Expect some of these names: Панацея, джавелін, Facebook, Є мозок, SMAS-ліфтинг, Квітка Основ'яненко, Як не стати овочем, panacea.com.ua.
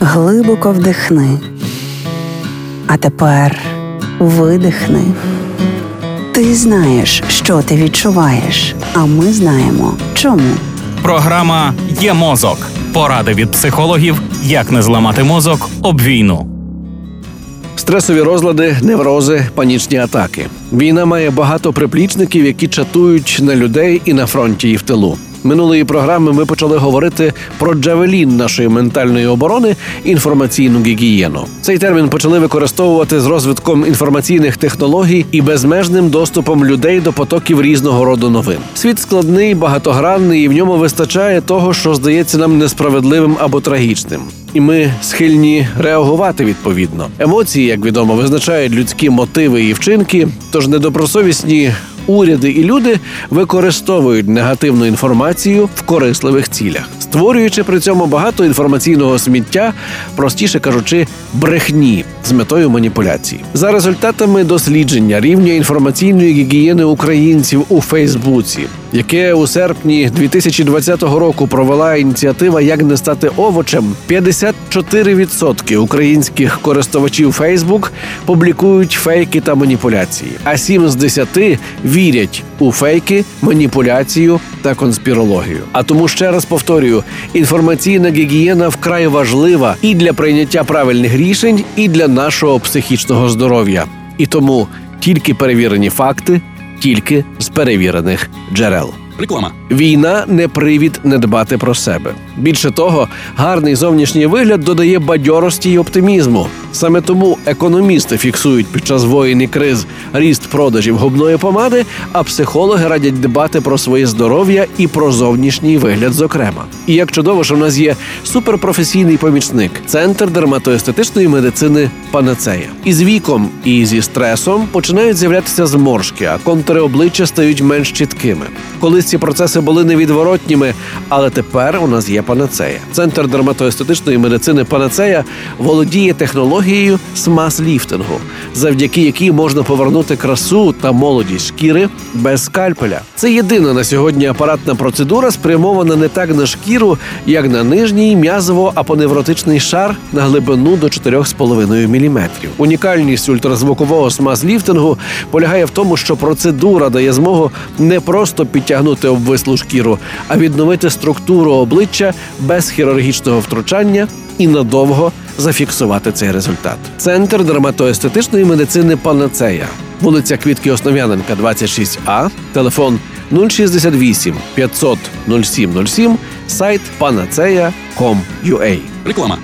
Глибоко вдихни. А тепер видихни. Ти знаєш, що ти відчуваєш, а ми знаємо, чому. Програма «Є мозок». Поради від психологів, як не зламати мозок об війну. Стресові розлади, неврози, панічні атаки. Війна має багато приплічників, які чатують на людей і на фронті, і в тилу. Минулої програми ми почали говорити про джавелін нашої ментальної оборони – інформаційну гігієну. Цей термін почали використовувати з розвитком інформаційних технологій і безмежним доступом людей до потоків різного роду новин. Світ складний, багатогранний, і в ньому вистачає того, що здається нам несправедливим або трагічним. І ми схильні реагувати відповідно. Емоції, як відомо, визначають людські мотиви і вчинки, тож недобросовісні уряди і люди використовують негативну інформацію в корисливих цілях, створюючи при цьому багато інформаційного сміття, простіше кажучи, брехні з метою маніпуляцій. За результатами дослідження рівня інформаційної гігієни українців у Фейсбуці, яке у серпні 2020 року провела ініціатива «Як не стати овочем», 54% українських користувачів Facebook публікують фейки та маніпуляції, а 7 з 10 вірять у фейки, маніпуляцію та конспірологію. А тому ще раз повторюю, інформаційна гігієна вкрай важлива і для прийняття правильних рішень, і для нашого психічного здоров'я. І тому тільки перевірені факти, тільки з перевірених джерел. Реклама. Війна – не привід не дбати про себе. Більше того, гарний зовнішній вигляд додає бадьорості й оптимізму. Саме тому економісти фіксують під час воєн і криз ріст продажів губної помади, а психологи радять дбати про своє здоров'я і про зовнішній вигляд зокрема. І як чудово, що в нас є суперпрофесійний помічник – Центр дерматоестетичної медицини «Панацея». І з віком, і зі стресом починають з'являтися зморшки, а контури обличчя стають менш чіткими. Колись ці процеси були невідворотніми, але тепер у нас є «Панацея». Центр дерматоестетичної медицини «Панацея» володіє технологією SMAS-ліфтингу, завдяки якій можна повернути красу та молодість шкіри без скальпеля. Це єдина на сьогодні апаратна процедура, спрямована не так на шкіру, як на нижній м'язово-апоневротичний шар на глибину до 4,5 мм. Унікальність ультразвукового SMAS-ліфтингу полягає в тому, що процедура дає змогу не просто підтягнути обвислу шкіру, а відновити структуру обличчя без хірургічного втручання і надовго зафіксувати цей результат. Центр дерматоестетичної медицини «Панацея», вулиця Квітки Основ'яненка, 26А, телефон 068 500 0707, сайт panacea.com.ua. Реклама.